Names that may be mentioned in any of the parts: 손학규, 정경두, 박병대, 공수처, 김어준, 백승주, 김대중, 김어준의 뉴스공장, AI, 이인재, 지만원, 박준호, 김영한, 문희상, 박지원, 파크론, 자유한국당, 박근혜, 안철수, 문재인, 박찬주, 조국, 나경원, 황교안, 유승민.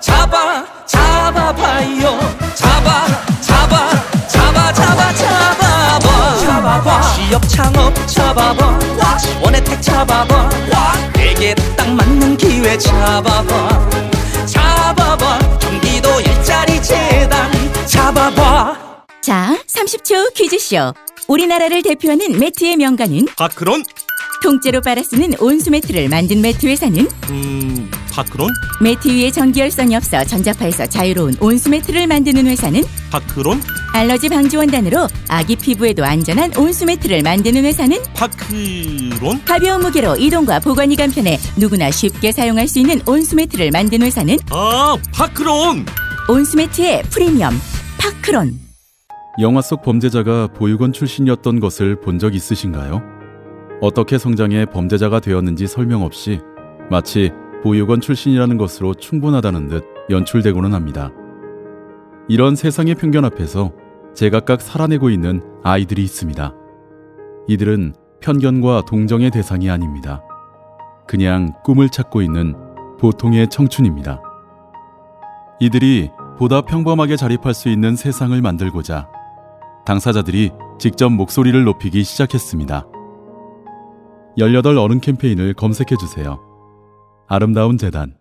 잡아봐요. 잡아봐. 취업 창업 잡아봐. 원혜택 잡아봐. 내게 딱 맞는 기회 잡아봐. 경기도 일자리 재단 잡아봐. 자, 30초 퀴즈쇼. 우리나라를 대표하는 매트의 명가는? 파크론. 통째로 빨아 쓰는 온수 매트를 만든 매트 회사는? 파크론. 매트 위에 전기열선이 없어 전자파에서 자유로운 온수 매트를 만드는 회사는? 파크론. 알러지 방지 원단으로 아기 피부에도 안전한 온수 매트를 만드는 회사는? 파크론. 가벼운 무게로 이동과 보관이 간편해 누구나 쉽게 사용할 수 있는 온수 매트를 만든 회사는? 파크론. 온수 매트의 프리미엄 파크론. 영화 속 범죄자가 보육원 출신이었던 것을 본 적 있으신가요? 어떻게 성장해 범죄자가 되었는지 설명 없이 마치 보육원 출신이라는 것으로 충분하다는 듯 연출되고는 합니다. 이런 세상의 편견 앞에서 제각각 살아내고 있는 아이들이 있습니다. 이들은 편견과 동정의 대상이 아닙니다. 그냥 꿈을 찾고 있는 보통의 청춘입니다. 이들이 보다 평범하게 자립할 수 있는 세상을 만들고자 당사자들이 직접 목소리를 높이기 시작했습니다. 18 어른 캠페인을 검색해주세요. 아름다운 재단.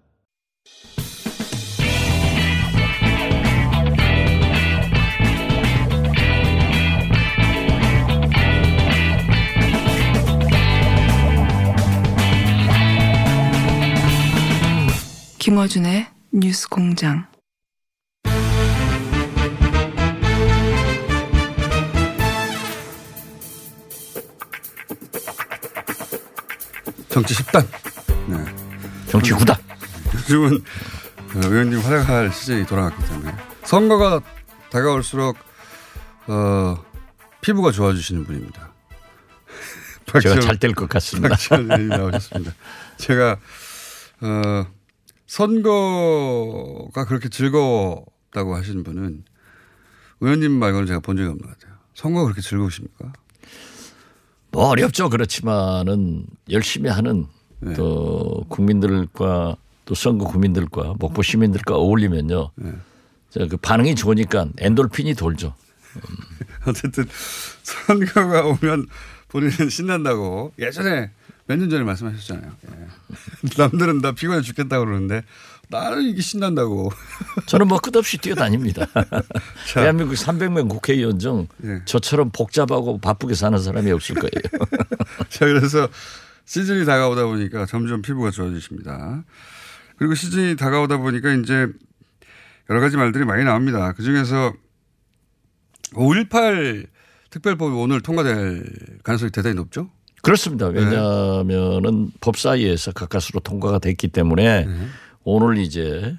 김어준의 뉴스공장. 정치 10단. 네. 정치 9단. 요즘은 의원님 활약할 시즌이 돌아왔기 때문에 선거가 다가올수록 피부가 좋아지시는 분입니다. 제가 잘 될 것 같습니다. 박지원이 나오셨습니다. 제가 선거가 그렇게 즐거웠다고 하신 분은 의원님 말고는 제가 본 적이 없는 것 같아요. 선거가 그렇게 즐거우십니까? 뭐 어렵죠. 그렇지만은 열심히 하는 또 국민들과 또 선거 국민들과 목포 시민들과 어울리면요. 그 반응이 좋으니까 엔돌핀이 돌죠. 어쨌든 선거가 오면 본인은 신난다고 예전에 몇 년 전에 말씀하셨잖아요. 남들은 나 피곤해 죽겠다고 그러는데 나는 이게 신난다고. 저는 뭐 끝없이 뛰어다닙니다. 대한민국 300명 국회의원 중 저처럼 복잡하고 바쁘게 사는 사람이 없을 거예요. 자, 그래서 시즌이 다가오다 보니까 점점 피부가 좋아지십니다. 그리고 시즌이 다가오다 보니까 이제 여러 가지 말들이 많이 나옵니다. 그중에서 5.18 특별법이 오늘 통과될 가능성이 대단히 높죠? 그렇습니다. 왜냐하면은 법사위에서 가까스로 통과가 됐기 때문에 오늘 이제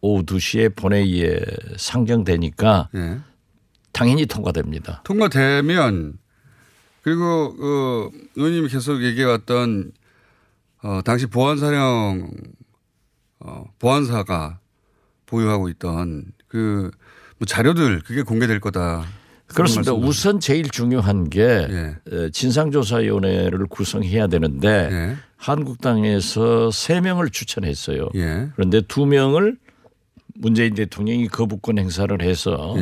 오후 2시에 본회의에 상정되니까 당연히 통과됩니다. 통과되면 그리고 의원님이 계속 얘기해왔던 당시 보안사령 보안사가 보유하고 있던 그 뭐 자료들 그게 공개될 거다. 그렇습니다. 우선 제일 중요한 게 진상조사위원회를 구성해야 되는데 한국당에서 3명을 추천했어요. 그런데 2명을 문재인 대통령이 거부권 행사를 해서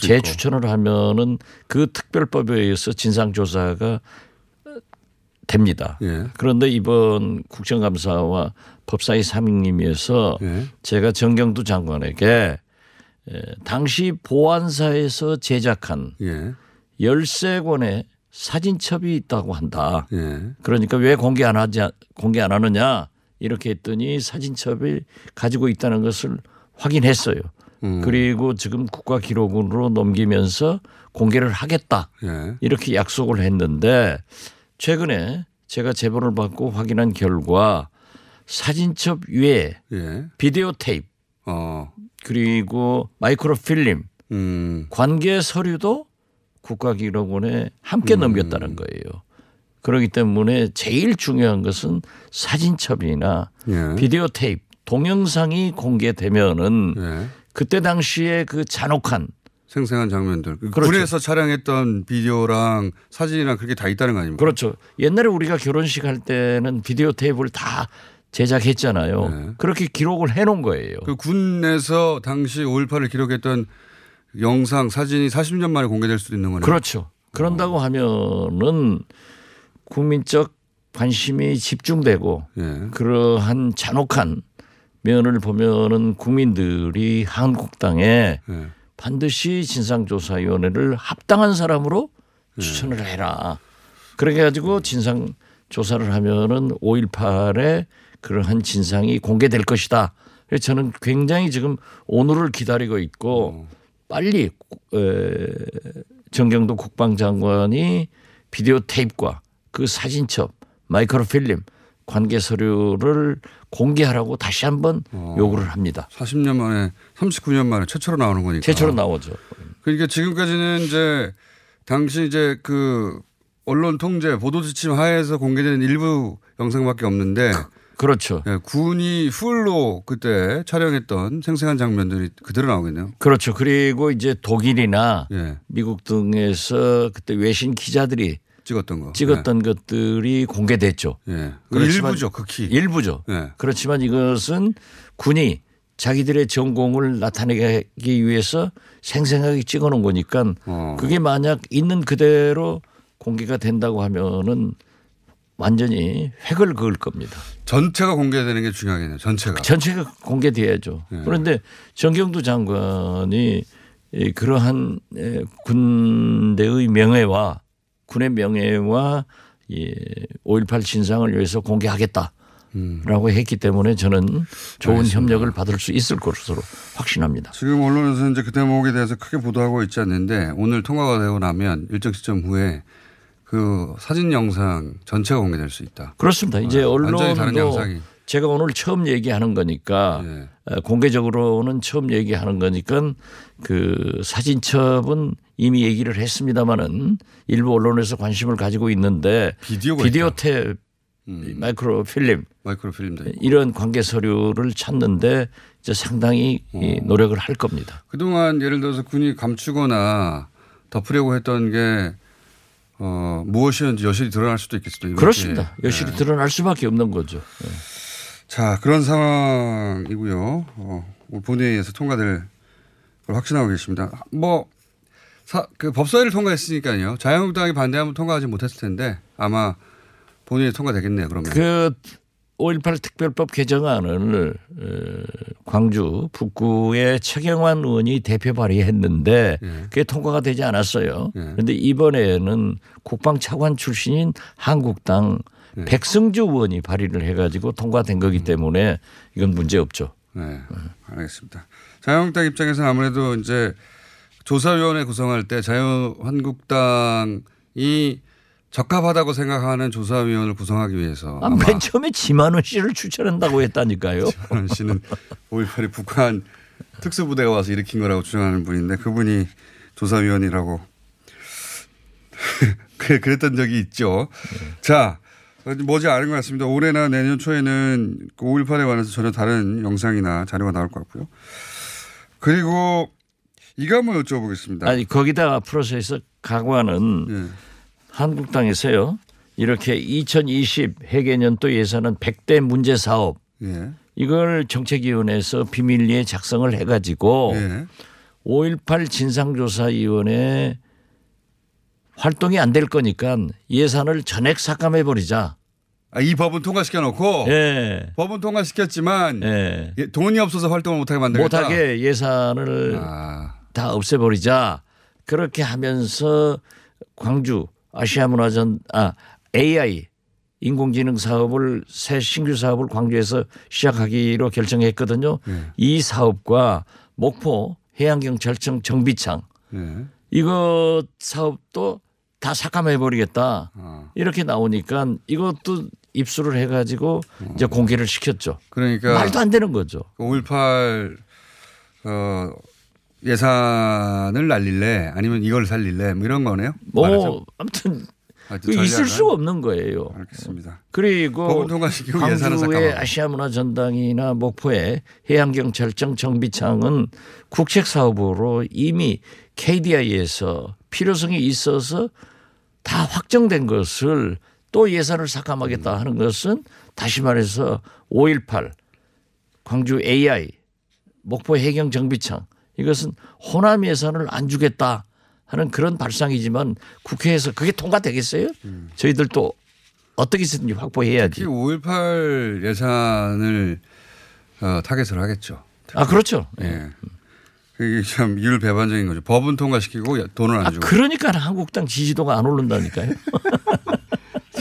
재추천을 하면은 그 특별법에 의해서 진상조사가 됩니다. 그런데 이번 국정감사와 법사위 3인임에서 제가 정경두 장관에게 당시 보안사에서 제작한 13권의 사진첩이 있다고 한다. 그러니까 왜 공개 안 하느냐 이렇게 했더니 사진첩이 가지고 있다는 것을 확인했어요. 그리고 지금 국가기록원으로 넘기면서 공개를 하겠다. 이렇게 약속을 했는데 최근에 제가 제보를 받고 확인한 결과 사진첩 외에 비디오 테이프 그리고 마이크로필름 관계 서류도 국가기록원에 함께 넘겼다는 거예요. 그렇기 때문에 제일 중요한 것은 사진첩이나 비디오 테이프 동영상이 공개되면은 그때 당시에 그 잔혹한 생생한 장면들. 그렇죠. 군에서 촬영했던 비디오랑 사진이랑 그렇게 다 있다는 거 아닙니까? 그렇죠. 옛날에 우리가 결혼식 할 때는 비디오 테이프를 다 제작했잖아요. 네. 그렇게 기록을 해놓은 거예요. 그 군에서 당시 5.18을 기록했던 영상 사진이 40년 만에 공개될 수도 있는 거네요. 그렇죠. 그런다고 하면은 국민적 관심이 집중되고 예. 그러한 잔혹한 면을 보면은 국민들이 한국당에 예. 반드시 진상조사위원회를 합당한 사람으로 예. 추천을 해라. 그렇게 가지고 진상조사를 하면은 5.18의 그러한 진상이 공개될 것이다. 그래서 저는 굉장히 지금 오늘을 기다리고 있고 빨리 정경도 국방장관이 비디오 테이프와 그 사진첩 마이크로필름 관계 서류를 공개하라고 다시 한번 요구를 합니다. 40년 만에 39년 만에 최초로 나오는 거니까. 최초로 나오죠. 그러니까 지금까지는 이제 당시 이제 그 언론 통제 보도 지침 하에서 공개된 일부 영상밖에 없는데 그렇죠. 예, 군이 풀로 그때 촬영했던 생생한 장면들이 그대로 나오겠네요. 그렇죠. 그리고 이제 독일이나 예. 미국 등에서 그때 외신 기자들이 찍었던 거. 찍었던 예. 것들이 공개됐죠. 예. 일부죠. 극히. 일부죠. 예. 그렇지만 이것은 군이 자기들의 전공을 나타내기 위해서 생생하게 찍어놓은 거니까 그게 만약 있는 그대로 공개가 된다고 하면은 완전히 획을 그을 겁니다. 전체가 공개되는 게 중요하겠네요. 전체가 공개돼야죠. 예. 그런데 정경두 장관이 그러한 군대의 명예와 군의 명예와 5.18 진상을 위해서 공개하겠다라고 했기 때문에 저는 좋은 알겠습니다. 협력을 받을 수 있을 것으로 확신합니다. 지금 언론에서 이제 그 대목에 대해서 크게 보도하고 있지 않는데 오늘 통과가 되고 나면 일정 시점 후에 그 사진 영상 전체가 공개될 수 있다. 그렇습니다. 이제 언론도 제가 오늘 처음 얘기하는 거니까 예. 공개적으로는 처음 얘기하는 거니까 그 사진첩은 이미 얘기를 했습니다마는 일부 언론에서 관심을 가지고 있는데 비디오 탭 마이크로필름 이런 관계 서류를 찾는데 이제 상당히 노력을 할 겁니다. 그동안 예를 들어서 군이 감추거나 덮으려고 했던 게 무엇이었는지 여실히 드러날 수도 있겠죠. 그렇습니다. 여실히 네. 드러날 수밖에 없는 거죠. 네. 자, 그런 상황이고요. 본회의에서 통과될 걸 확신하고 계십니다. 그 법사위를 통과했으니까요. 자유한국당이 반대하면 통과하지 못했을 텐데 아마 본회의에 통과되겠네요. 그러면 그 5.18 특별법 개정안을 광주 북구의 최경환 의원이 대표 발의했는데 예. 그게 통과가 되지 않았어요. 예. 그런데 이번에는 국방차관 출신인 한국당 예. 백승주 의원이 발의를 해가지고 통과된 거기 때문에 이건 문제 없죠. 네, 알겠습니다. 자유한국당 입장에서는 아무래도 이제 조사위원회 구성할 때 자유한국당이 적합하다고 생각하는 조사위원을 구성하기 위해서. 맨 처음에 지만원 씨를 추천한다고 했다니까요. 지만원 씨는 5.18이 북한 특수부대가 와서 일으킨 거라고 주장하는 분인데 그분이 조사위원이라고 그랬던 적이 있죠. 네. 자, 뭐지 않은 것 같습니다. 올해나 내년 초에는 5.18에 관해서 전혀 다른 영상이나 자료가 나올 것 같고요. 그리고 이거 한번 여쭤보겠습니다. 아니, 거기다가 프로세스 각오하는 네. 한국당에서요. 이렇게 2020 회계년도 예산은 100대 문제 사업 예. 이걸 정책위원회에서 비밀리에 작성을 해가지고 예. 5.18 진상조사위원회 활동이 안 될 거니까 예산을 전액 삭감해 버리자. 이 법은 통과시켜놓고 예. 법은 통과시켰지만 예. 돈이 없어서 활동을 못하게 만들겠다. 못하게 예산을 다 없애버리자. 그렇게 하면서 광주 아시아문화전 AI 인공지능 사업을 새 신규 사업을 광주에서 시작하기로 결정했거든요. 네. 이 사업과 목포 해양경찰청 정비창 네. 이거 사업도 다 삭감해버리겠다. 이렇게 나오니까 이것도 입수를 해가지고 이제 공개를 시켰죠. 그러니까 말도 안 되는 거죠. 5.18 예산을 날릴래 아니면 이걸 살릴래 뭐 이런 거네요. 아무튼 있을 수가 없는 거예요. 알겠습니다. 그리고 광주의 아시아문화전당이나 목포의 해양경찰청 정비창은 국책사업으로 이미 KDI에서 필요성이 있어서 다 확정된 것을 또 예산을 삭감하겠다 하는 것은 다시 말해서 5.18 광주 AI 목포 해경 정비창 이것은 호남 예산을 안 주겠다 하는 그런 발상이지만 국회에서 그게 통과되겠어요? 저희들도 어떻게든지 확보해야지. 특히 5.18 예산을 타겟을 하겠죠. 아 그렇죠. 예. 그게 참 이율배반적인 거죠. 법은 통과시키고 돈을 안 주고. 그러니까 한국당 지지도가 안 오른다니까요.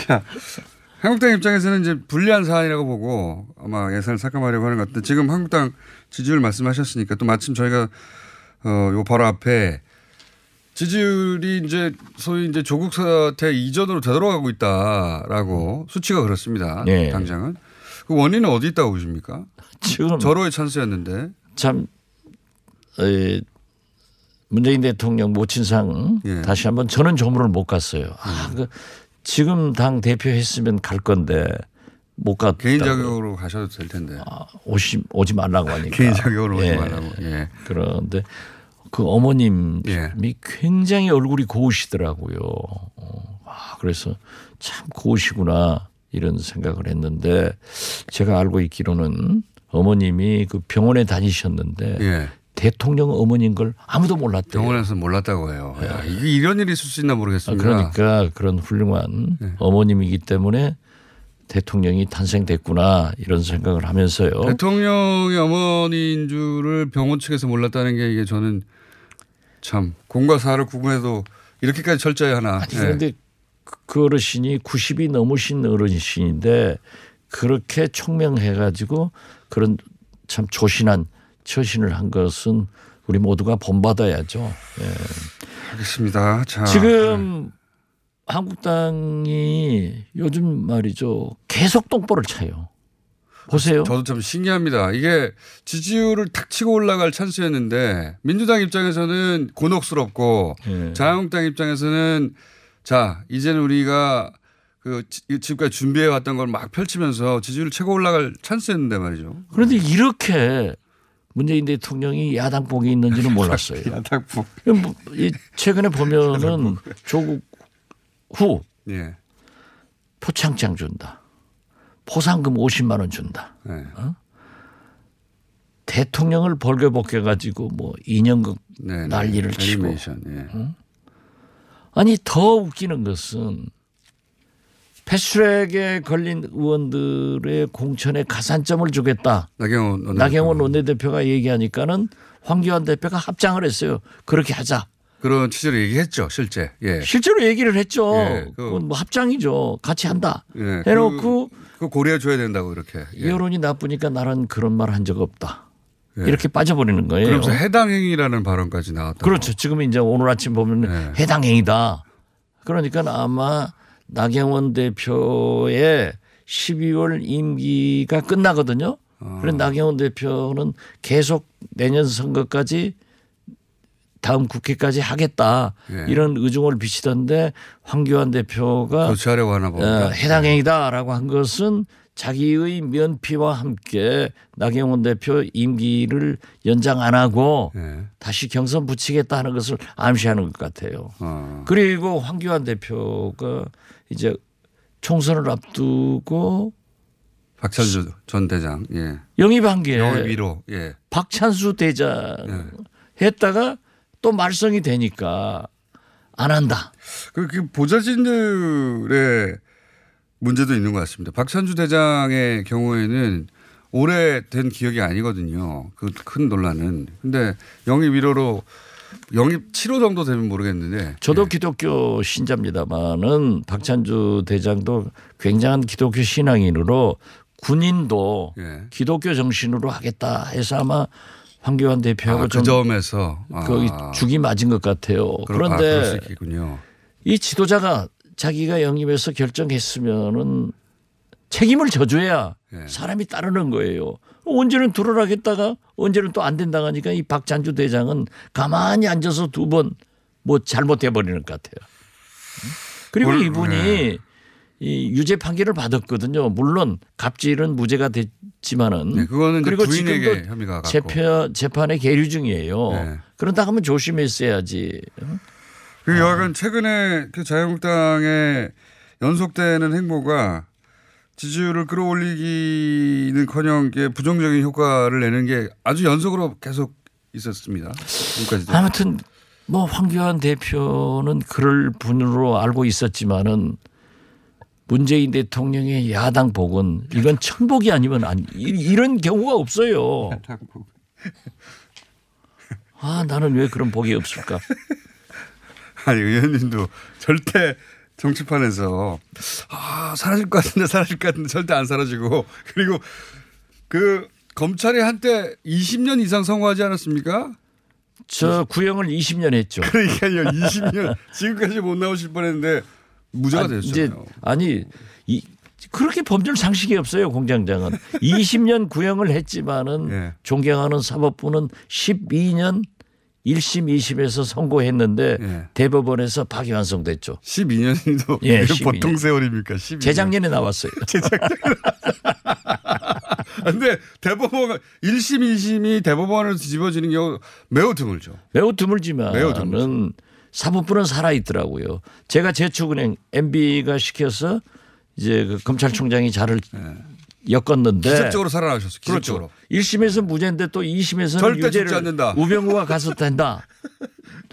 자, 한국당 입장에서는 이제 불리한 사안이라고 보고 아마 예산을 삭감하려고 하는 것 같은데 지금 한국당 지지율 말씀하셨으니까 또 마침 저희가 요 바로 앞에 지지율이 이제 소위 이제 조국 사태 이전으로 되돌아가고 있다라고 수치가 그렇습니다. 네. 당장은. 그 원인은 어디 있다고 보십니까? 지금 절호의 찬스였는데. 참. 문재인 대통령 모친상 예. 다시 한번 저는 조문을 못 갔어요. 지금 당 대표 했으면 갈 건데 못 갔다. 개인 자격으로 가셔도 될 텐데. 오지 말라고 하니까. 개인 자격으로 오지 말라고. 예. 그런데 그 어머님이 굉장히 얼굴이 고우시더라고요. 그래서 참 고우시구나 이런 생각을 했는데 제가 알고 있기로는 어머님이 그 병원에 다니셨는데 예. 대통령 어머니인 걸 아무도 몰랐대요. 병원에서 몰랐다고 해요. 야, 이게 이런 일이 있을 수 있나 모르겠습니다. 그러니까 그런 훌륭한 네. 어머님이기 때문에 대통령이 탄생됐구나 이런 생각을 하면서요. 대통령의 어머니인 줄을 병원 측에서 몰랐다는 게 이게 저는 참 공과 사를 구분해도 이렇게까지 철저히 하나. 아니, 그런데 네. 그 어르신이 90이 넘으신 어르신인데 그렇게 총명해가지고 그런 참 조신한 처신을 한 것은 우리 모두가 본받아야죠. 예. 알겠습니다. 자, 지금 한국당이 요즘 말이죠. 계속 똥볼을 차요. 보세요. 저도 참 신기합니다. 이게 지지율을 탁 치고 올라갈 찬스였는데 민주당 입장에서는 곤혹스럽고 예. 자유한국당 입장에서는 자 이제는 우리가 그 지금까지 준비해왔던 걸 막 펼치면서 지지율을 치고 올라갈 찬스였는데 말이죠. 그런데 이렇게 문재인 대통령이 야당복이 있는지는 몰랐어요. 야당복. 최근에 보면은 조국 후 예. 포창장 준다. 포상금 50만 원 준다. 예. 어? 대통령을 벌거벗겨 가지고 뭐 인형극 네네. 난리를 치고. 애니메이션, 예. 어? 아니 더 웃기는 것은 패스트트랙에 걸린 의원들의 공천에 가산점을 주겠다. 나경원 원내대표가 얘기하니까는 황교안 대표가 합장을 했어요. 그렇게 하자. 그런 취지로 얘기했죠. 실제. 예. 실제로 얘기를 했죠. 예, 그건 뭐 합장이죠. 같이 한다. 예, 해놓고. 그거 고려해줘야 된다고 이렇게. 예. 여론이 나쁘니까 나는 그런 말 한 적 없다. 예. 이렇게 빠져버리는 거예요. 그러면서 해당행위라는 발언까지 나왔다. 그렇죠. 지금 이제 오늘 아침 보면 예. 해당행위다. 그러니까 아마. 나경원 대표의 12월 임기가 끝나거든요. 그래서 나경원 대표는 계속 내년 선거까지 다음 국회까지 하겠다 예. 이런 의중을 비치던데 황교안 대표가 조치하려고 하나 봅니다. 해당행위다라고 한 것은 자기의 면피와 함께 나경원 대표 임기를 연장 안 하고 예. 다시 경선 붙이겠다 하는 것을 암시하는 것 같아요. 그리고 황교안 대표가 이제 총선을 앞두고 박찬수 전 대장 예. 영입한 게 영입 위로 예. 박찬수 대장 예. 했다가 또 말썽이 되니까 안 한다. 그 보좌진들의 문제도 있는 것 같습니다. 박찬주 대장의 경우에는 오래된 기억이 아니거든요. 그 큰 논란은. 근데 영입 1호로 영입 7호 정도 되면 모르겠는데. 저도 예. 기독교 신자입니다만은 박찬주 대장도 굉장한 기독교 신앙인으로 군인도 예. 기독교 정신으로 하겠다 해서 아마 황교안 대표하고 그 좀 점에서 거기 죽이 맞은 것 같아요. 그런데 이 지도자가 자기가 영입해서 결정했으면은 책임을 져줘야 예. 사람이 따르는 거예요. 언제는 들어라겠다가 언제는 또 안 된다고 하니까 이 박찬주 대장은 가만히 앉아서 두 번 뭐 잘못해 버리는 것 같아요. 그리고 이분이 예. 이 유죄 판결을 받았거든요. 물론 갑질은 무죄가 됐지만은 네, 그거는 그리고 지금도 혐의가 재판에 계류 중이에요. 네. 그런다 하면 조심했어야지. 그 여하간 최근에 그 자유한국당의 연속되는 행보가 지지율을 끌어올리기는커녕 부정적인 효과를 내는 게 아주 연속으로 계속 있었습니다. 지금까지도. 아무튼 뭐 황교안 대표는 그럴 분으로 알고 있었지만은 문재인 대통령의 야당 복은 이건 천복이 아니면 아니, 이런 경우가 없어요. 아 나는 왜 그런 복이 없을까? 아니 의원님도 절대 정치판에서 사라질 것 같은데 절대 안 사라지고 그리고 그 검찰이 한때 20년 이상 선고하지 않았습니까? 저 구형을 20년 했죠. 그러니까요. 20년 지금까지 못 나오실 뻔했는데 무죄가 됐어요. 이제 그렇게 법률 상식이 없어요. 공장장은 20년 구형을 했지만은 네. 존경하는 사법부는 12년 1심 2심에서 선고했는데 네. 대법원에서 파기환송됐죠. 12년이도 예, 12년. 보통 세월입니까? 12년. 재작년에 나왔어요. 그런데 대법원 1심 2심이 대법원으로 뒤집어지는 경우 매우 드물죠. 매우 드물지만은 사법부는 살아있더라고요. 제가 재촉은행 MB가 시켜서 이제 그 검찰총장이 자를 네. 엮었는데. 기적적으로 살아나셨어요. 기적적으로. 그렇죠. 1심에서 무죄인데 또 2심에서는 유죄를 우병우가 가서 된다.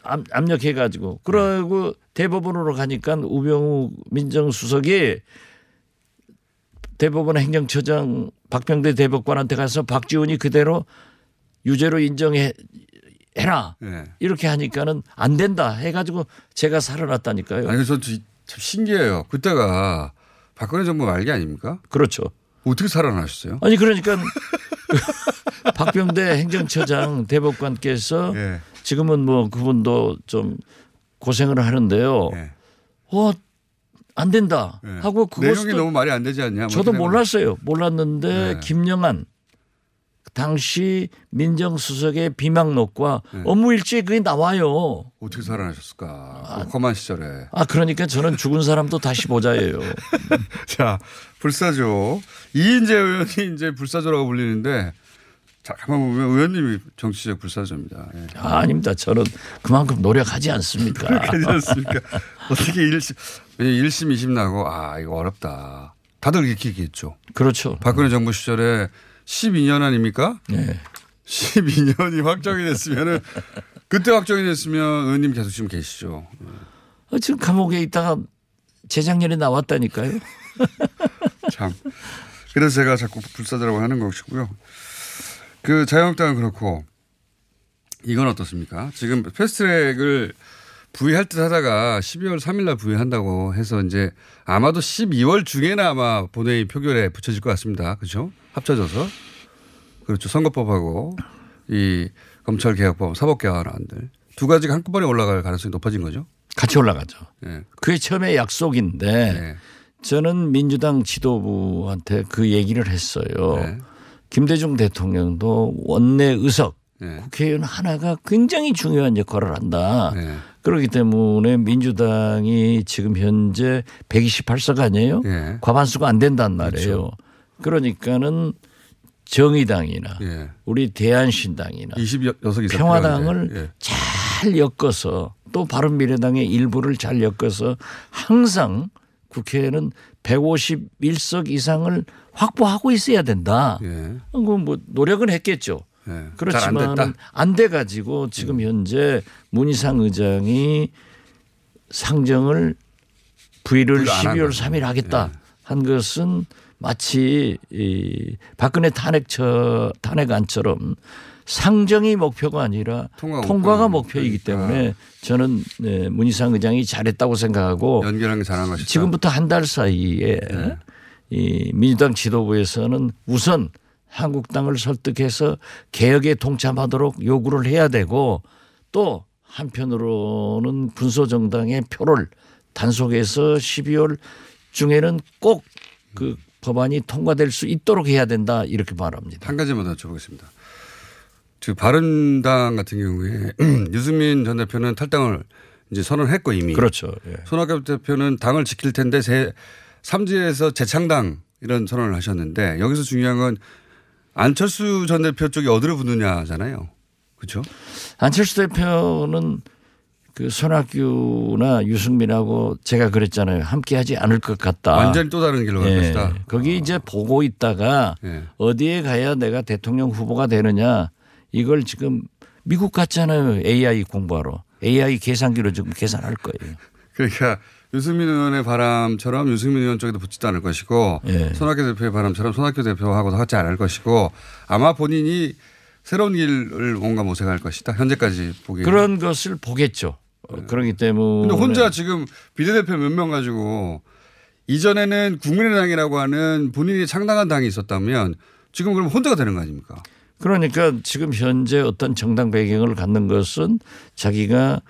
압력해 가지고. 그러고 네. 대법원으로 가니까 우병우 민정수석이 대법원 행정처장 박병대 대법관한테 가서 박지원이 그대로 유죄로 인정해라. 네. 이렇게 하니까는 안 된다 해 가지고 제가 살아났다니까요. 아니, 저 참 신기해요. 그때가 박근혜 정부 말기 아닙니까? 그렇죠. 어떻게 살아나셨어요? 아니 그러니까 박병대 행정처장 대법관께서 예. 지금은 뭐 그분도 좀 고생을 하는데요. 예. 안 된다 예. 하고 그것도 내용이 너무 말이 안 되지 않냐. 저도 몰랐어요. 몰랐는데 예. 김영한 당시 민정수석의 비망록과 네. 업무일지에 그게 나와요. 어떻게 살아나셨을까. 험한 시절에. 그러니까 저는 죽은 사람도 다시 보자예요. 자, 불사조. 이인재 의원이 이제 불사조라고 불리는데 가만 보면 의원님이 정치적 불사조입니다. 예. 아닙니다. 저는 그만큼 노력하지 않습니까. 노력하지 않습니까. 어떻게 1심 2심 나고 이거 어렵다. 다들 이렇게 얘기했죠. 그렇죠. 박근혜 정부 시절에 12년 아닙니까? 네. 12년이 확정이 됐으면은 그때 확정이 됐으면 의원님 계속 지금 계시죠. 지금 감옥에 있다가 재작년에 나왔다니까요. 참. 그래서 제가 자꾸 불사조라고 하는 것이고요. 그 자유한국당은 그렇고 이건 어떻습니까? 지금 패스트트랙을 부의할 듯 하다가 12월 3일 날 부의한다고 해서 이제 아마도 12월 중에는 아마 본회의 표결에 붙여질 것 같습니다. 그렇죠? 합쳐져서. 그렇죠. 선거법하고 이 검찰개혁법, 사법개혁안들 두 가지가 한꺼번에 올라갈 가능성이 높아진 거죠. 같이 올라가죠. 네. 그게 처음에 약속인데 네. 저는 민주당 지도부한테 그 얘기를 했어요. 네. 김대중 대통령도 원내 의석 네. 국회의원 하나가 굉장히 중요한 역할을 한다. 네. 그렇기 때문에 민주당이 지금 현재 128석 아니에요? 네. 과반수가 안 된단 말이에요. 그렇죠. 그러니까는 정의당이나 예. 우리 대한신당이나 평화당을 예. 잘 엮어서 또 바른미래당의 일부를 잘 엮어서 항상 국회에는 151석 이상을 확보하고 있어야 된다. 예. 뭐 노력은 했겠죠. 예. 그렇지만 안 돼 가지고 지금 현재 문희상 의장이 상정을 부의를 12월 3일 하겠다 예. 한 것은 마치 이 박근혜 탄핵안처럼 상정이 목표가 아니라 통과가 목표이기 때문에 저는 문희상 의장이 잘했다고 생각하고 연결한 게 잘한 것이다. 지금부터 한 달 사이에 네. 이 민주당 지도부에서는 우선 한국당을 설득해서 개혁에 동참하도록 요구를 해야 되고 또 한편으로는 군소정당의 표를 단속해서 12월 중에는 꼭 그 법안이 통과될 수 있도록 해야 된다 이렇게 말합니다. 한 가지만 더 여쭤보겠습니다. 지금 바른당 같은 경우에 유승민 전 대표는 탈당을 이제 선언했고 이미. 그렇죠. 예. 손학규 대표는 당을 지킬 텐데 삼지에서 재창당 이런 선언을 하셨는데 여기서 중요한 건 안철수 전 대표 쪽이 어디로 붙느냐잖아요. 그렇죠. 안철수 대표는 그 손학규나 유승민하고 제가 그랬잖아요. 함께하지 않을 것 같다. 완전히 또 다른 길로 갈 것이다. 거기 이제 보고 있다가 어디에 가야 내가 대통령 후보가 되느냐 이걸 지금 미국 갔잖아요. AI 공부하러. AI 계산기로 지금 계산할 거예요. 그러니까 유승민 의원의 바람처럼 유승민 의원 쪽에도 붙지도 않을 것이고 손학규 대표의 바람처럼 손학규 대표하고도 같지 않을 것이고 아마 본인이 새로운 길을 뭔가 모색할 것이다. 현재까지 보기 그런 것을 보겠죠. 그렇기 때문에. 근데 혼자 지금 비례대표 몇 명 가지고 이전에는 국민의당이라고 하는 본인이 창당한 당이 있었다면 지금 그럼 혼자가 되는 거 아닙니까? 그러니까 지금 현재 어떤 정당 배경을 갖는 것은 자기가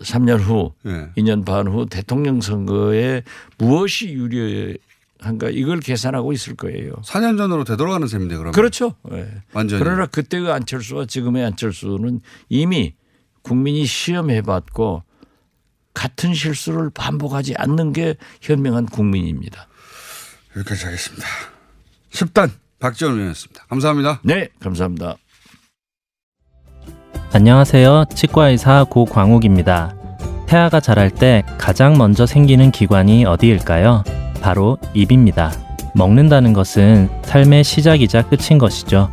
3년 후, 2년 반 후 대통령 선거에 무엇이 유리한가 이걸 계산하고 있을 거예요. 4년 전으로 되돌아가는 셈인데 그러면. 그렇죠. 네. 완전히. 그러나 그때의 안철수와 지금의 안철수는 이미 국민이 시험해봤고 같은 실수를 반복하지 않는 게 현명한 국민입니다. 여기까지 하겠습니다. 10단 박지원 의원이었습니다. 감사합니다. 네, 감사합니다. 안녕하세요. 치과의사 고광욱입니다. 태아가 자랄 때 가장 먼저 생기는 기관이 어디일까요? 바로 입입니다. 먹는다는 것은 삶의 시작이자 끝인 것이죠.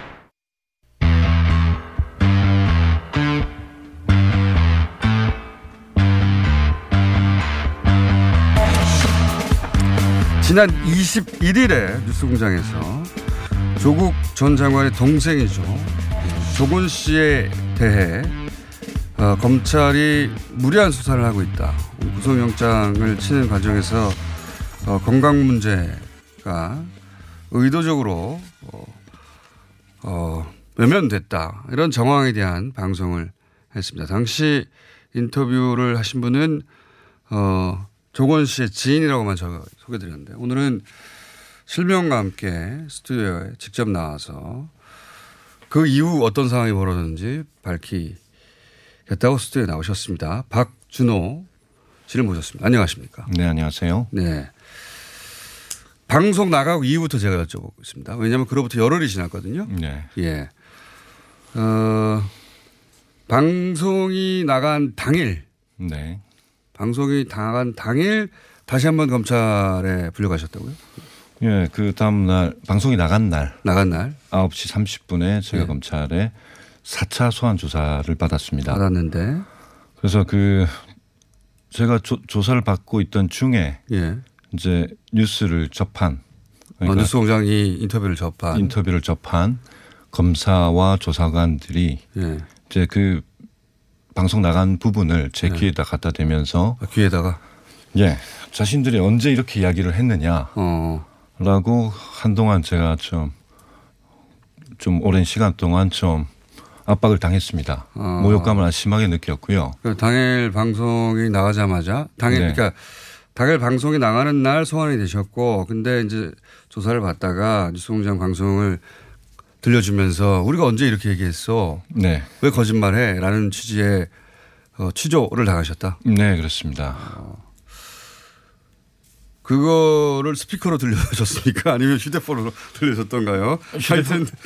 지난 21일에 뉴스공장에서 조국 전 장관의 동생이죠. 조건 씨에 대해 검찰이 무리한 수사를 하고 있다. 구속영장을 치는 과정에서 건강 문제가 의도적으로 외면됐다. 이런 정황에 대한 방송을 했습니다. 당시 인터뷰를 하신 분은 조건 씨의 지인이라고만 제가 소개드렸는데 오늘은 실명과 함께 스튜디오에 직접 나와서 그 이후 어떤 상황이 벌어졌는지 밝히겠다고 스튜디오에 나오셨습니다. 박준호 씨를 모셨습니다. 안녕하십니까? 네, 안녕하세요. 네. 방송 나가고 이후부터 제가 여쭤보겠습니다. 왜냐하면 그로부터 열흘이 지났거든요. 네. 예. 방송이 나간 당일. 네. 방송이 당한 당일 다시 한번 검찰에 불려가셨다고요? 예, 그 다음 날 방송이 나간 날 9시 30분에 제가 검찰에 4차 소환 조사를 받았습니다. 받았는데 그래서 그 제가 조사를 받고 있던 중에 이제 뉴스를 접한 그러니까 뉴스공장이 인터뷰를 접한 검사와 조사관들이 이제 그 방송 나간 부분을 제 귀에다 갖다 대면서 귀에다가 자신들이 언제 이렇게 이야기를 했느냐라고 한동안 제가 좀 오랜 시간 동안 좀 압박을 당했습니다. 모욕감을 아주 심하게 느꼈고요. 그러니까 당일 방송이 나가자마자 그러니까 당일 방송이 나가는 날 소환이 되셨고 근데 이제 조사를 받다가 뉴스공장 방송을 들려주면서 우리가 언제 이렇게 얘기했어? 네. 왜 거짓말해? 라는 취지의 취조를 당하셨다? 네, 그렇습니다. 그거를 스피커로 들려줬습니까? 아니면 휴대폰으로 들려줬던가요?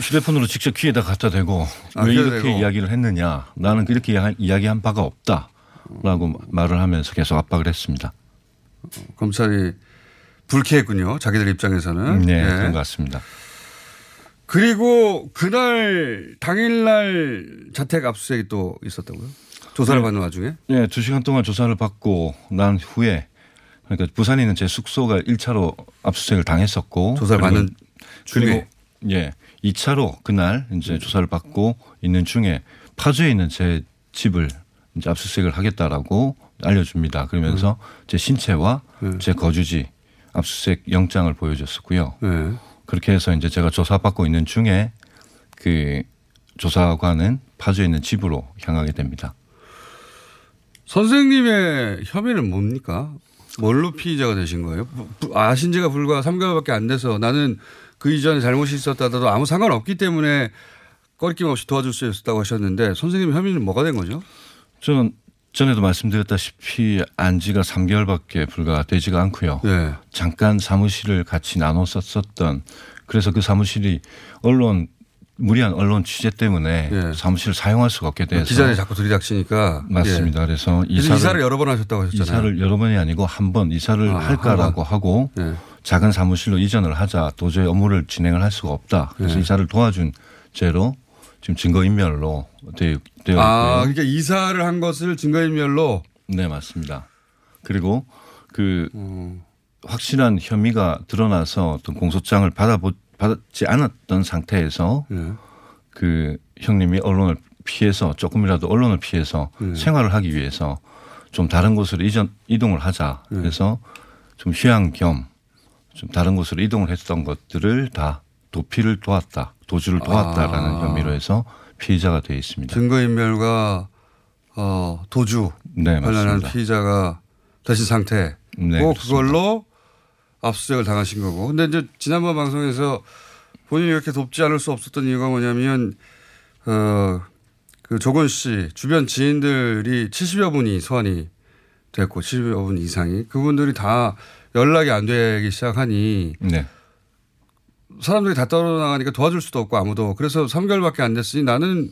휴대폰으로 직접 귀에다 갖다 대고 왜 이렇게 되고. 이야기를 했느냐. 나는 이렇게 이야기한 바가 없다라고 말을 하면서 계속 압박을 했습니다. 검찰이 불쾌했군요. 자기들 입장에서는. 네. 네. 그런 것 같습니다. 그리고 그날 당일날 자택 압수수색이 또 있었다고요? 조사를 받는 와중에? 네. 2시간 동안 조사를 받고 난 후에 그러니까 부산에 있는 제 숙소가 1차로 압수수색을 당했었고 조사를 받는 중에 예, 2차로 그날 이제 조사를 받고 있는 중에 파주에 있는 제 집을 이제 압수수색을 하겠다라고 알려줍니다. 그러면서 제 신체와 제 거주지 압수수색 영장을 보여줬었고요. 그렇게 해서 이제 제가 조사받고 있는 중에 그 조사관은 파주에 있는 집으로 향하게 됩니다. 선생님의 혐의는 뭡니까? 뭘로 피의자가 되신 거예요? 아신 지가 불과 3개월밖에 안 돼서 나는 그 이전에 잘못이 있었다 하더라도 아무 상관없기 때문에 꺼림없이 도와줄 수 있었다고 하셨는데 선생님 혐의는 뭐가 된 거죠? 저는 전에도 말씀드렸다시피 안 지가 3개월밖에 불과 되지가 않고요. 네. 잠깐 사무실을 같이 나눠 썼었던 그래서 그 사무실이 무리한 언론 취재 때문에 예. 사무실을 사용할 수가 없게 돼서. 기자들이 자꾸 들이닥치니까. 맞습니다. 예. 그래서 이사를 여러 번 하셨다고 하셨잖아요. 이사를 여러 번이 아니고 한 번 이사를 할까라고 하고 예. 작은 사무실로 이전을 하자. 도저히 업무를 진행을 할 수가 없다. 그래서 예. 이사를 도와준 죄로 지금 증거인멸로 되어 있고요. 아, 그러니까 이사를 한 것을 증거인멸로. 네. 맞습니다. 그리고 그 확실한 혐의가 드러나서 어떤 공소장을 받지 않았던 상태에서 그 형님이 언론을 피해서 조금이라도 언론을 피해서 생활을 하기 위해서 좀 다른 곳으로 이동을 하자. 그래서 좀 휴양 겸 좀 다른 곳으로 이동을 했던 것들을 다 도주를 도왔다라는 혐의로 해서 피의자가 되어 있습니다. 증거인멸과 도주 네, 관련한 피의자가 되신 상태. 네, 그걸로 압수수색을 당하신 거고. 근데 이제 지난번 방송에서 본인이 이렇게 돕지 않을 수 없었던 이유가 뭐냐면, 그 조건 씨 주변 지인들이 70여 분이 소환이 됐고, 70여 분 이상이. 그분들이 다 연락이 안 되기 시작하니. 네. 사람들이 다 떨어나가니까 도와줄 수도 없고 아무도. 그래서 3개월밖에 안 됐으니 나는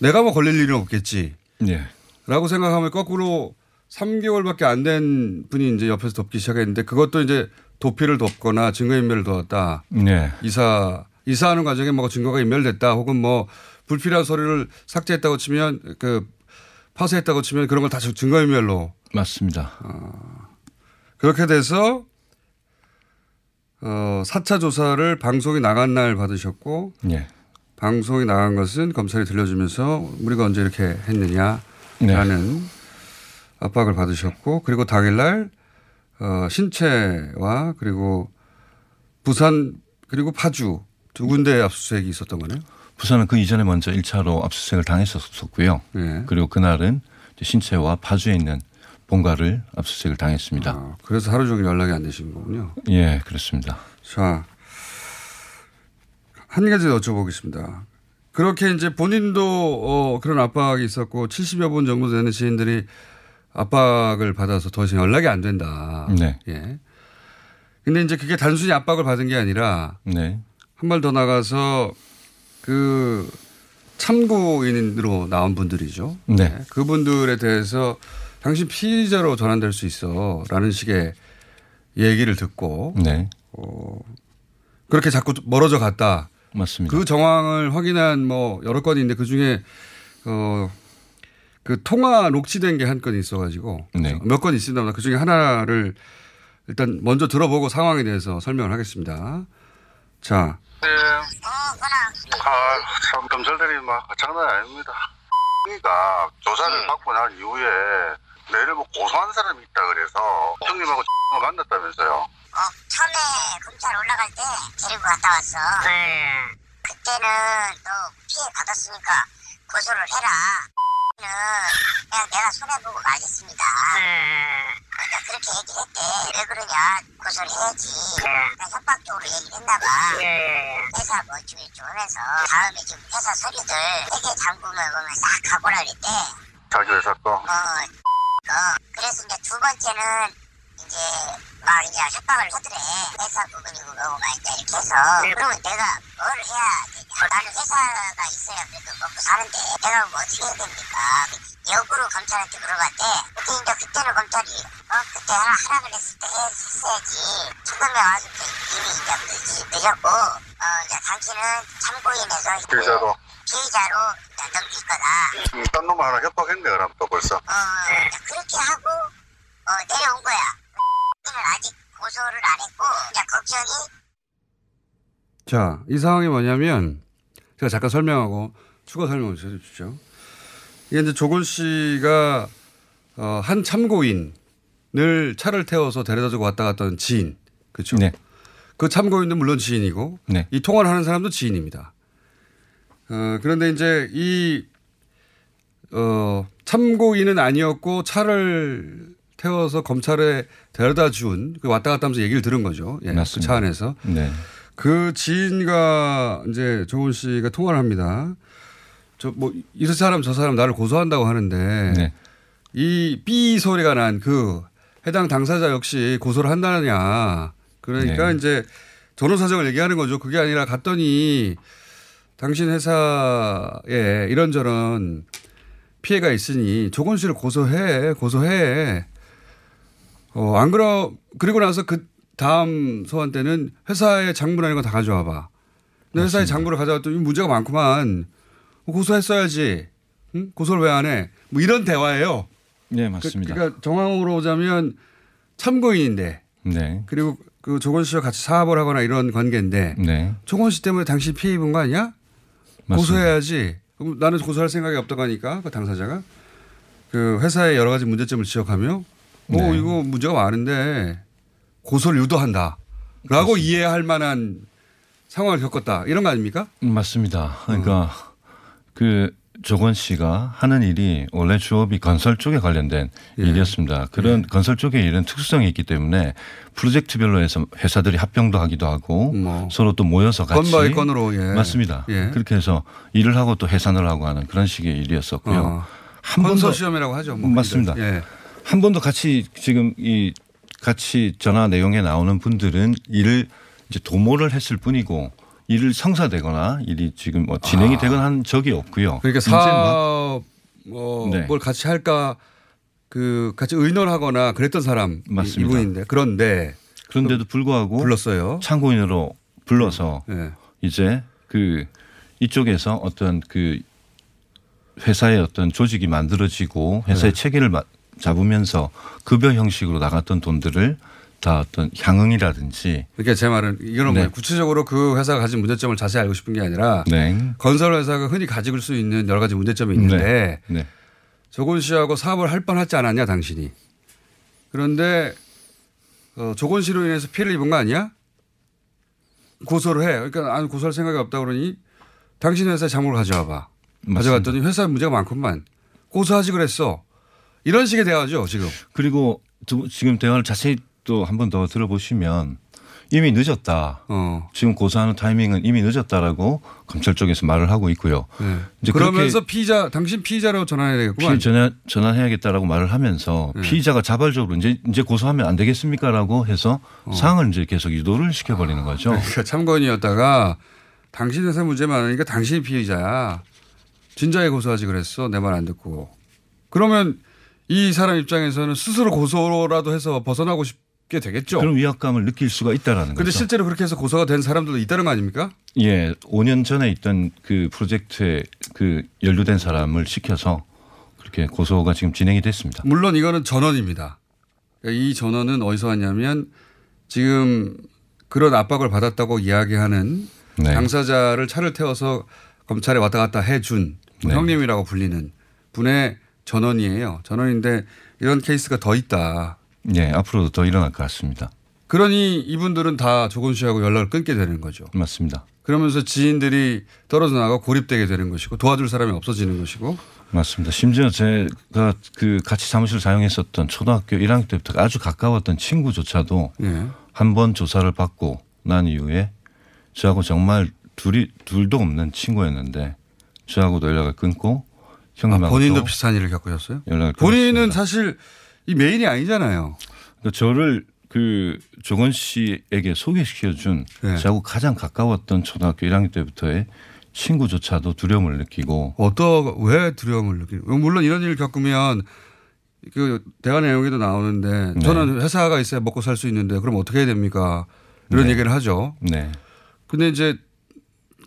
내가 뭐 걸릴 일은 없겠지. 네. 라고 생각하면 거꾸로 3개월밖에 안 된 분이 이제 옆에서 돕기 시작했는데 그것도 이제 도피를 돕거나 증거인멸을 도왔다. 네. 이사하는 과정에 뭐 증거가 인멸됐다 혹은 뭐 불필요한 서류를 삭제했다고 치면 파쇄했다고 치면 그런 걸 다 증거인멸로. 맞습니다. 그렇게 돼서 4차 조사를 방송이 나간 날 받으셨고 네. 방송이 나간 것은 검찰이 들려주면서 우리가 언제 이렇게 했느냐라는 네. 압박을 받으셨고 그리고 당일날 신체와 그리고 부산 그리고 파주 두 군데 압수수색이 있었던 거네요. 부산은 그 이전에 먼저 1차로 압수수색을 당했었고요. 네. 그리고 그날은 신체와 파주에 있는 본가를 압수수색을 당했습니다. 그래서 하루 종일 연락이 안 되신 거군요. 예, 그렇습니다. 자, 한 가지 여쭤보겠습니다. 그렇게 이제 본인도 그런 압박이 있었고 70여 분 정도 되는 지인들이 압박을 받아서 더 이상 연락이 안 된다. 네. 예. 근데 이제 그게 단순히 압박을 받은 게 아니라 네. 한 발 더 나가서 그 참고인으로 나온 분들이죠. 네. 예. 그분들에 대해서 당신 피의자로 전환될 수 있어 라는 식의 얘기를 듣고 네. 그렇게 자꾸 멀어져 갔다. 맞습니다. 그 정황을 확인한 뭐 여러 건이 있는데 그중에 그 통화 녹취된 게 한 건이 있어가지고 네. 몇 건 있습니다만 그중에 하나를 일단 먼저 들어보고 상황에 대해서 설명을 하겠습니다. 자. 네. 참 검찰들이 막 장난 아닙니다. 그러니까 조사를 받고 난 이후에 내일 뭐 고소한 사람이 있다 그래서 형님하고 X를 만났다면서요. 처음에 검찰 올라갈 때 데리고 갔다 왔어. 그때는 너 피해 받았으니까 고소를 해라. 그냥 내가 손해보고 말겠습니다. 그러니까 그렇게 얘기를 했대. 왜 그러냐 고소를 해야지. 협박적으로 얘기를 했나봐. 회사 뭐 주위 쪼면서 다음에 지금 회사 서류들 회계 잠금을 보면 싹 가보라 그랬대. 자기 회사 거? 그래서 이제 두 번째는 이제 막 이제 협박을 하더래. 회사 부분이고 뭐고 막 이제 이렇게 해서. 그러면 내가 뭘 해야 되냐. 나는 회사가 있어야 그래도 먹고 사는데 내가 뭐 어떻게 해야 됩니까? 역으로 검찰한테 물어봤대. 그때 이제 그때는 검찰이 그때 하라 그랬을 때 했어야지. 청담에 와서 이미 이제 늦었고 이제 당신은 참고인에서 피의자로 넘길 거다. 딴 놈 하나 협박했네 그럼 또 벌써. 그렇게 하고 내려온 거야. 아직 고소를 안 했고 그냥 걱정이. 자, 이 상황이 뭐냐면 제가 잠깐 설명하고 추가 설명을 해주시죠. 이게 이제 조건 씨가 한 참고인을 차를 태워서 데려다주고 왔다 갔다 한 지인, 그렇죠? 네. 그 참고인은 물론 지인이고, 네. 이 통화를 하는 사람도 지인입니다. 그런데 이제 이 참고인은 아니었고 차를 태워서 검찰에 데려다준 그 왔다 갔다 하면서 얘기를 들은 거죠. 예, 그 차 안에서. 네. 그 지인과 이제 조건 씨가 통화를 합니다. 저 뭐 이 사람 저 사람 나를 고소한다고 하는데, 네. 이 삐 소리가 난 그 해당 당사자 역시 고소를 한다느냐. 그러니까 네. 이제 전후 사정을 얘기하는 거죠. 그게 아니라 갔더니 당신 회사에 이런저런 피해가 있으니 조건 씨를 고소해. 안 그리고 나서 그 다음 소환 때는 회사의 장부라는 거 다 가져와 봐. 근데 회사의 장부를 가져왔더니 문제가 많구만. 고소했어야지. 응? 고소를 왜 안 해? 뭐 이런 대화예요. 네, 맞습니다. 그러니까 정황으로 오자면 참고인인데. 네. 그리고 그 조건 씨와 같이 사업을 하거나 이런 관계인데. 네. 조건 씨 때문에 당신 피해 입은 거 아니야? 맞습니다. 고소해야지. 그럼 나는 고소할 생각이 없다고 하니까 그 당사자가 그 회사의 여러 가지 문제점을 지적하며 뭐 네. 이거 문제가 많은데 고소를 유도한다라고 맞습니다. 이해할 만한 상황을 겪었다. 이런 거 아닙니까? 맞습니다. 그러니까 그 조건 씨가 하는 일이 원래 주업이 건설 쪽에 관련된 예. 일이었습니다. 그런 예. 건설 쪽의 일은 특수성이 있기 때문에 프로젝트별로 해서 회사들이 합병도 하기도 하고 서로 또 모여서 같이. 건바이 건으로. 예. 맞습니다. 예. 그렇게 해서 일을 하고 또 해산을 하고 하는 그런 식의 일이었었고요. 한 건설시험이라고 하죠. 뭐 맞습니다. 예. 한 번도 같이 지금 이 같이 전화 내용에 나오는 분들은 일을 이제 도모를 했을 뿐이고 일을 성사되거나 일이 지금 뭐 진행이 되거나 한 적이 없고요. 그러니까 사업 네. 뭘 같이 할까 그 같이 의논하거나 그랬던 사람 맞습니다. 이분인데 그런데도 불구하고 불렀어요. 참고인으로 불러서 네. 이제 그 이쪽에서 어떤 그 회사의 어떤 조직이 만들어지고 회사의 네. 체계를 잡으면서 급여 형식으로 나갔던 돈들을 다 어떤 향응이라든지. 그러니까 제 말은 이거는 네. 구체적으로 그 회사가 가진 문제점을 자세히 알고 싶은 게 아니라 네. 건설회사가 흔히 가질 수 있는 여러 가지 문제점이 있는데 네. 네. 조건 씨하고 사업을 할 뻔하지 않았냐 당신이. 그런데 조건 씨로 인해서 피해를 입은 거 아니야? 고소를 해. 그러니까 아니 고소할 생각이 없다 그러니 당신 회사에 자물을 가져와 봐. 맞습니다. 가져갔더니 회사에 문제가 많구만. 고소하지 그랬어. 이런 식의 대화죠 지금. 그리고 지금 대화를 자세히 또 한 번 더 들어보시면 이미 늦었다. 지금 고소하는 타이밍은 이미 늦었다라고 검찰 쪽에서 말을 하고 있고요. 네. 이제 그러면서 피의자 당신 피의자로 전환해야 되겠구만. 전환해야겠다라고 말을 하면서 네. 피의자가 자발적으로 이제 고소하면 안 되겠습니까라고 해서 상황을 이제 계속 유도를 시켜버리는 거죠. 그러니까 참고인이었다가 당신 회사 문제 많으니까 당신이 피의자야. 진작에 고소하지 그랬어. 내 말 안 듣고. 그러면 이 사람 입장에서는 스스로 고소라도 해서 벗어나고 싶게 되겠죠. 그럼 위압감을 느낄 수가 있다라는 거죠. 근데 실제로 그렇게 해서 고소가 된 사람들도 있다는 거 아닙니까? 예, 5년 전에 있던 그 프로젝트에 그 연루된 사람을 시켜서 그렇게 고소가 지금 진행이 됐습니다. 물론 이거는 전원입니다. 이 전원은 어디서 왔냐면 지금 그런 압박을 받았다고 이야기하는 네. 당사자를 차를 태워서 검찰에 왔다 갔다 해준 네. 형님이라고 불리는 분의 전원이에요. 전원인데 이런 케이스가 더 있다. 네. 앞으로도 더 일어날 것 같습니다. 그러니 이분들은 다 조건 씨하고 연락을 끊게 되는 거죠. 맞습니다. 그러면서 지인들이 떨어져 나가 고립되게 되는 것이고 도와줄 사람이 없어지는 것이고. 맞습니다. 심지어 제가 그 같이 사무실 사용했었던 초등학교 1학년 때부터 아주 가까웠던 친구조차도 네. 한 번 조사를 받고 난 이후에 저하고 정말 둘도 없는 친구였는데 저하고도 연락을 끊고 본인도 비슷한 일을 겪으셨어요? 본인은 사실 이 메인이 아니잖아요. 저를 그 정원 씨에게 소개시켜준 네. 저하고 가장 가까웠던 초등학교 1학년 때부터의 친구조차도 두려움을 느끼고. 왜 두려움을 느끼고. 물론 이런 일을 겪으면 그 대화 내용에도 나오는데 네. 저는 회사가 있어야 먹고 살 수 있는데 그럼 어떻게 해야 됩니까? 이런 네. 얘기를 하죠. 네. 근데 이제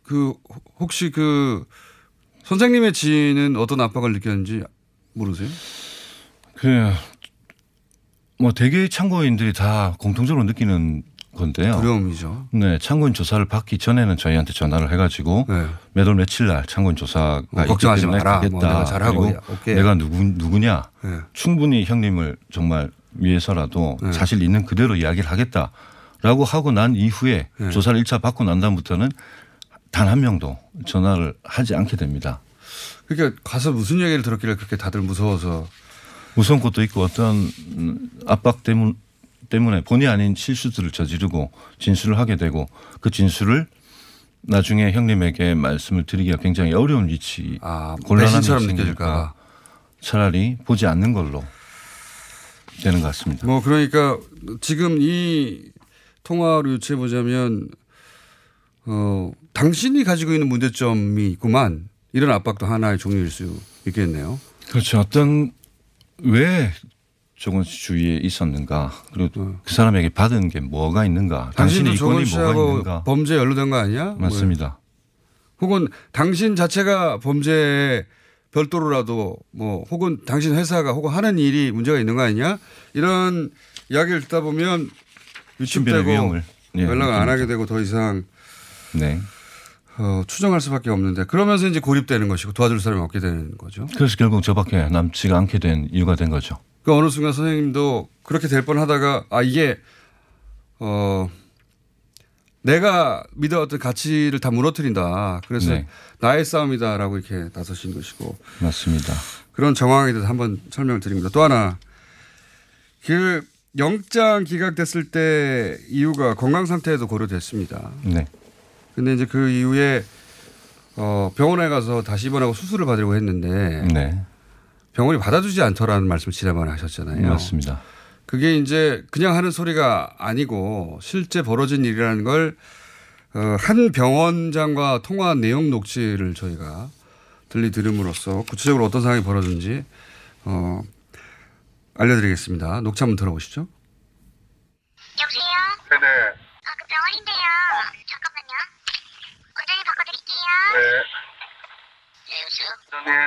그 혹시 그 선생님의 지인은 어떤 압박을 느꼈는지 모르세요? 그 뭐 대개 참고인들이 다 공통적으로 느끼는 건데요. 두려움이죠. 네, 참고인 조사를 받기 전에는 저희한테 전화를 해가지고 네. 매달 며칠 날 참고인 조사가 걱정하지 마라. 뭐 내가 잘하고 내가 누구냐. 네. 충분히 형님을 정말 위해서라도 네. 사실 있는 그대로 이야기를 하겠다라고 하고 난 이후에 네. 조사를 1차 받고 난 다음부터는 단 한 명도 전화를 하지 않게 됩니다. 그러니까 가서 무슨 얘기를 들었길래 그렇게 다들 무서워서. 무서운 것도 있고 어떤 압박 때문에 본의 아닌 실수들을 저지르고 진술을 하게 되고 그 진술을 나중에 형님에게 말씀을 드리기가 굉장히 어려운 위치. 곤란한 배신처럼 느껴질까. 차라리 보지 않는 걸로 되는 것 같습니다. 뭐 그러니까 지금 이 통화로 유추해보자면 당신이 가지고 있는 문제점이 있구만. 이런 압박도 하나의 종류일 수 있겠네요. 그렇죠. 어떤 왜 정원 씨 주위에 있었는가. 그리고 그 사람에게 받은 게 뭐가 있는가. 당신의 이권이 뭐가 있는가. 범죄에 연루된 거 아니야? 맞습니다. 뭐. 혹은 당신 자체가 범죄에 별도로라도 뭐 혹은 당신 회사가 혹은 하는 일이 문제가 있는 거 아니냐. 이런 이야기를 듣다 보면 유침되고 연락을 안 하게 되고 더 이상. 네. 추정할 수밖에 없는데 그러면서 이제 고립되는 것이고 도와줄 사람이 없게 되는 거죠. 그래서 결국 저밖에 남지가 않게 된 이유가 된 거죠. 그 어느 순간 선생님도 그렇게 될 뻔하다가 이게 내가 믿어왔던 가치를 다 무너뜨린다. 그래서 네. 나의 싸움이다라고 이렇게 나서신 것이고. 맞습니다. 그런 정황에 대해서 한번 설명을 드립니다. 또 하나 그 영장 기각됐을 때 이유가 건강 상태에도 고려됐습니다. 네. 근데 이제 그 이후에 병원에 가서 다시 입원하고 수술을 받으려고 했는데 네. 병원이 받아주지 않더라는 말씀을 지난번에 하셨잖아요. 맞습니다. 그게 이제 그냥 하는 소리가 아니고 실제 벌어진 일이라는 걸 한 병원장과 통화한 내용 녹취를 저희가 들으므로써 구체적으로 어떤 상황이 벌어졌는지 알려드리겠습니다. 녹취 한번 들어보시죠. 여보세요? 네네. 그 병원인데요. 잠깐만요. 원장님 바꿔드릴게요. 네. 네, 여보세요? 원장님,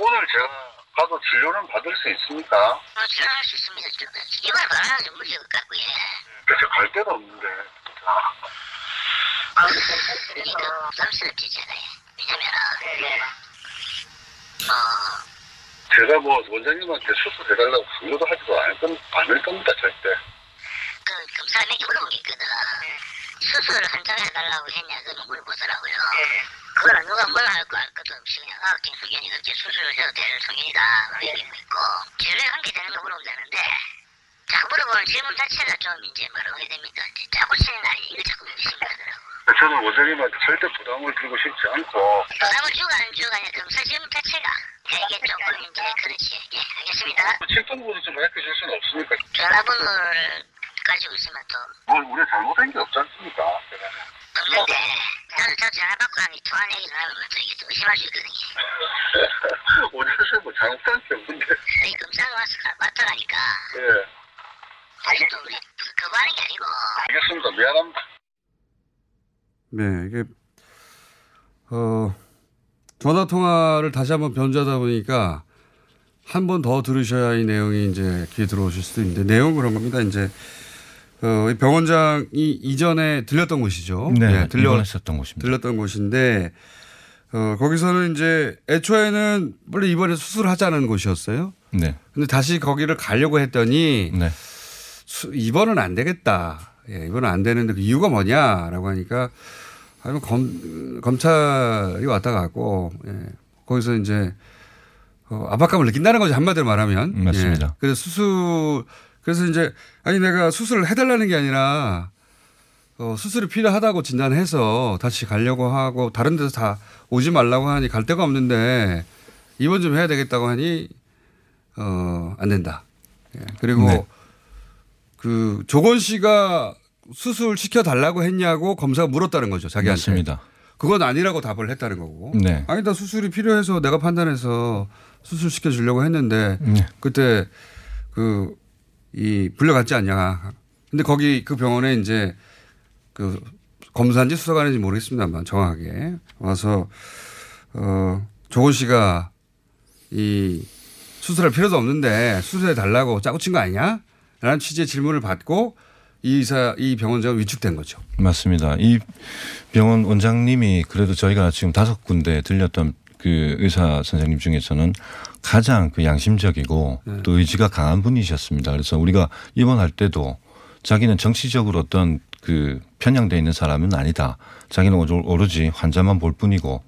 오늘 제가 가도 진료는 받을 수 있습니까? 진료할 수 있습니다. 이번에 받아야지 물리고 갖고, 예. 제가 갈 데도 없는데. 이게 부담스럽지잖아요. 왜냐면, 제가 원장님한테 수술해달라고 강요도 하지도 않을 겁니다, 절대. 검사한테 물어보겠거든. 수술을 한장에 해달라고 했냐, 그건 물어보더라고요. 네. 그거는 누가 뭐라 할 거 알 것도 없이 그냥 의학적 소견이 그렇게 수술을 해도 될 소견이다. 얘기하고 있고. 진료에 관계되는 거 물어보면 되는데, 자꾸 물어보는 질문 자체가 좀 이제 뭐라고 해야 됩니까? 자꾸 치는 날이 이거 자꾸 의심하더라고요. 저는 원장님한테 절대 부담을 주고 싶지 않고. 부담을 주고 안 주고 아니라 검사 질문 자체가. 이게 조금 이제 그렇지. 예, 알겠습니다. 실동으로 좀 해주실 수는 없으니까. 전화번호를 가지고 있으면 또. 우리 잘못한 게 없지 않습니까? 없는데, 나는 저 전화 받고 하니 통화한 얘기를 하면 또 이게 또 의심할 수 있거든요. 오늘 사실 뭐 잘못한 게 없는데. 이 검사가 와서 맞더라니까. 예. 사실 또 우리 그거 하는 게 아니고. 알겠습니다. 미안합니다. 네, 이게, 전화통화를 다시 한번 변조하다 보니까 한 번 더 들으셔야 이 내용이 이제 귀에 들어오실 수도 있는데 내용은 그런 겁니다. 이제 병원장이 이전에 들렸던 곳이죠. 네. 입원했었던 곳입니다. 들렸던 곳인데 거기서는 이제 애초에는 원래 입원해서 수술하자는 곳이었어요. 네. 근데 다시 거기를 가려고 했더니 네. 입원은 안 되겠다. 예, 입원은 안 되는데 그 이유가 뭐냐라고 하니까 아니면 검찰이 왔다 갔고 예. 거기서 이제 압박감을 느낀다는 거죠. 한마디로 말하면. 맞습니다. 예. 그래서 그래서 이제 아니 내가 수술을 해달라는 게 아니라 수술이 필요하다고 진단해서 다시 가려고 하고 다른 데서 다 오지 말라고 하니 갈 데가 없는데 입원 좀 해야 되겠다고 하니 안 된다. 예. 그리고 네. 그 조건 씨가 수술 시켜달라고 했냐고 검사가 물었다는 거죠. 자기한테. 맞습니다. 그건 아니라고 답을 했다는 거고. 네. 아니다 수술이 필요해서 내가 판단해서 수술 시켜주려고 했는데 네. 그때 그 이 불려갔지 않냐. 근데 거기 그 병원에 이제 그 검사인지 수사관인지 모르겠습니다만 정확하게 와서 조건 씨가 이 수술할 필요도 없는데 수술해 달라고 짜고 친 거 아니냐? 라는 취지의 질문을 받고 이 병원장은 위축된 거죠. 맞습니다. 이 병원 원장님이 그래도 저희가 지금 5군데 들렸던 그 의사 선생님 중에서는 가장 그 양심적이고 네. 또 의지가 강한 분이셨습니다. 그래서 우리가 입원할 때도 자기는 정치적으로 어떤 그 편향되어 있는 사람은 아니다. 자기는 오로지 환자만 볼 뿐이고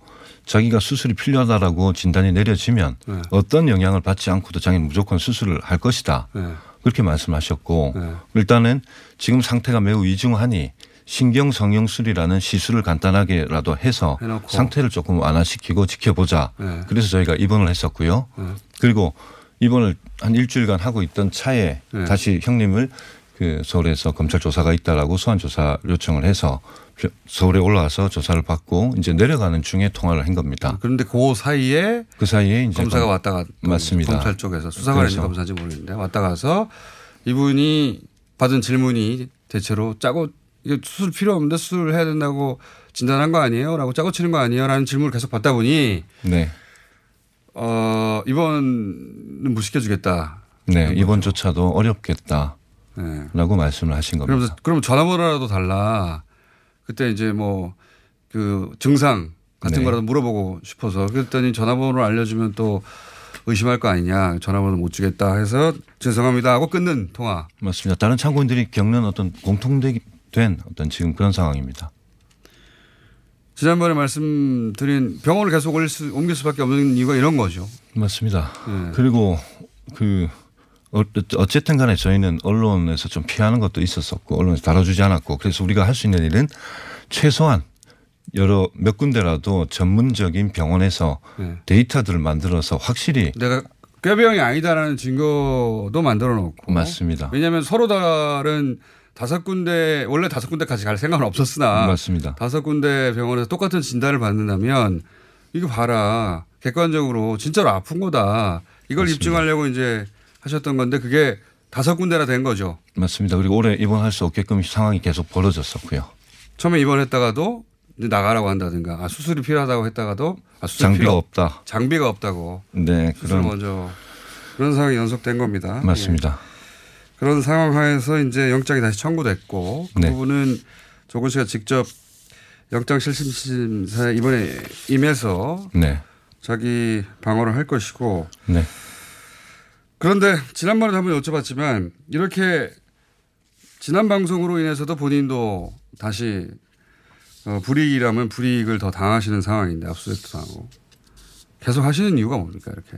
자기가 수술이 필요하다라고 진단이 내려지면 네. 어떤 영향을 받지 않고도 자기는 무조건 수술을 할 것이다. 네. 그렇게 말씀하셨고 네. 일단은 지금 상태가 매우 위중하니 신경성형술이라는 시술을 간단하게라도 해서 해놓고. 상태를 조금 완화시키고 지켜보자. 네. 그래서 저희가 입원을 했었고요. 네. 그리고 입원을 한 일주일간 하고 있던 차에 네. 다시 형님을 그 서울에서 검찰 조사가 있다라고 소환조사 요청을 해서 서울에 올라와서 조사를 받고 이제 내려가는 중에 통화를 한 겁니다. 그런데 그 사이에 이제 검사가 왔다 갔다. 맞습니다. 검찰 쪽에서 수사관인지 검사인지 모르겠는데 왔다 가서 이분이 받은 질문이 대체로 짜고 이게 수술 필요 없는데 수술을 해야 된다고 진단한 거 아니에요? 라고 짜고 치는 거 아니에요? 라는 질문을 계속 받다 보니 네. 이번은 못 시켜주겠다. 네. 이번조차도 어렵겠다. 네. 라고 말씀을 하신 겁니다. 그러면서 그럼 전화번호라도 달라. 그때 이제 뭐 그 증상 같은 네. 거라도 물어보고 싶어서 그랬더니 전화번호를 알려주면 또 의심할 거 아니냐. 전화번호 못 주겠다 해서 죄송합니다 하고 끊는 통화. 맞습니다. 다른 참고인들이 겪는 어떤 공통된 어떤 지금 그런 상황입니다. 지난번에 말씀드린 병원을 계속 옮길 수밖에 없는 이유가 이런 거죠. 맞습니다. 네. 그리고 그 어쨌든 간에 저희는 언론에서 좀 피하는 것도 있었었고 언론에서 다뤄주지 않았고 그래서 우리가 할 수 있는 일은 최소한 여러 몇 군데라도 전문적인 병원에서 네. 데이터들을 만들어서 확실히 내가 꾀병이 아니다라는 증거도 만들어 놓고 맞습니다. 왜냐하면 서로 다른 5군데 원래 5군데까지 갈 생각은 없었으나 맞습니다. 5군데 병원에서 똑같은 진단을 받는다면 이거 봐라 객관적으로 진짜로 아픈 거다 이걸 맞습니다. 입증하려고 이제 하셨던 건데 그게 5군데나 된 거죠. 맞습니다. 그리고 올해 입원할 수 없게끔 상황이 계속 벌어졌었고요. 처음에 입원했다가도 이제 나가라고 한다든가 아, 수술이 필요하다고 했다가도 아, 장비가 없다. 장비가 없다고. 네, 수술을 먼저 그런 상황이 연속된 겁니다. 맞습니다. 예. 그런 상황 하에서 이제 영장이 다시 청구됐고 그 네. 부분은 조건 씨가 직접 영장실질심사에 이번에 임해서 네. 자기 방어를 할 것이고 네. 그런데 지난번에도 한번 여쭤봤지만 이렇게 지난 방송으로 인해서도 본인도 다시 불이익이라면 불이익을 더 당하시는 상황인데 압수수색도 하고 계속 하시는 이유가 뭡니까 이렇게?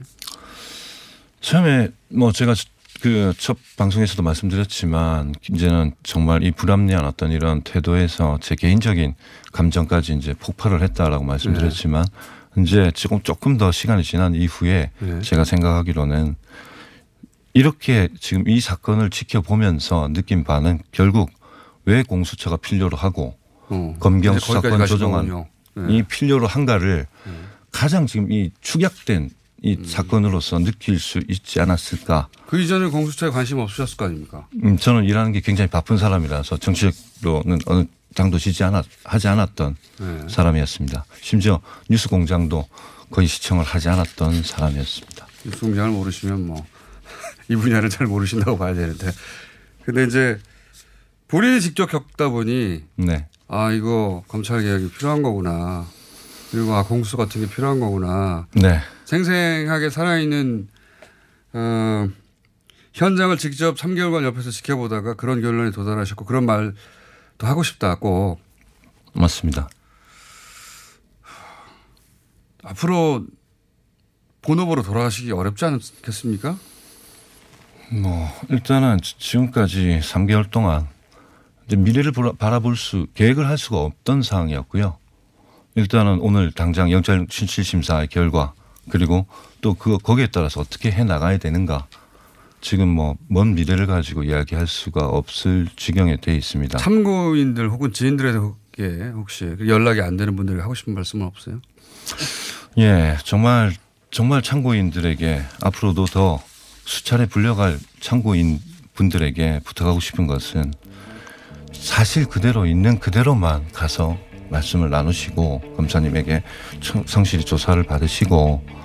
처음에 뭐 제가 그 첫 방송에서도 말씀드렸지만 이제는 정말 이 불합리한 어떤 이런 태도에서 제 개인적인 감정까지 이제 폭발을 했다라고 말씀드렸지만 네. 이제 조금 더 시간이 지난 이후에 네. 제가 생각하기로는 이렇게 지금 이 사건을 지켜보면서 느낀 바는 결국 왜 공수처가 필요로 하고 검경 수사권 조정안이 네. 필요로 한가를 가장 지금 이 축약된 이 사건으로서 느낄 수 있지 않았을까. 그 이전에 공수처에 관심 없으셨을 거 아닙니까? 저는 일하는 게 굉장히 바쁜 사람이라서 정치적으로는 어느 당도 하지 않았던 네. 사람이었습니다. 심지어 뉴스공장도 거의 시청을 하지 않았던 사람이었습니다. 뉴스공장을 모르시면 뭐 이 분야를 잘 모르신다고 봐야 되는데. 근데 이제 본인이 직접 겪다 보니 네. 아 이거 검찰 개혁이 필요한 거구나. 그리고 아 공수처 같은 게 필요한 거구나. 네. 생생하게 살아있는 현장을 직접 3개월간 옆에서 지켜보다가 그런 결론에 도달하셨고 그런 말도 하고 싶다고. 맞습니다. 앞으로 본업으로 돌아가시기 어렵지 않겠습니까? 뭐 일단은 지금까지 3개월 동안 이제 미래를 바라볼 계획을 할 수가 없던 상황이었고요. 일단은 오늘 당장 영장 실질심사의 결과 그리고 또 거기에 따라서 어떻게 해나가야 되는가 지금 뭐 먼 미래를 가지고 이야기할 수가 없을 지경에 돼 있습니다. 참고인들 혹은 지인들에게 혹시 연락이 안 되는 분들에게 하고 싶은 말씀은 없어요? 예, 정말 참고인들에게 앞으로도 더 수차례 불려갈 참고인 분들에게 부탁하고 싶은 것은 사실 그대로 있는 그대로만 가서 말씀을 나누시고 검사님에게 성실히 조사를 받으시고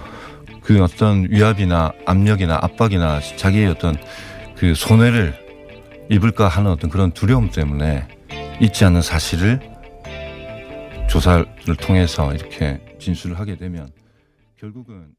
그 어떤 위압이나 압력이나 압박이나 자기의 어떤 그 손해를 입을까 하는 어떤 그런 두려움 때문에 있지 않은 사실을 조사를 통해서 이렇게 진술을 하게 되면 결국은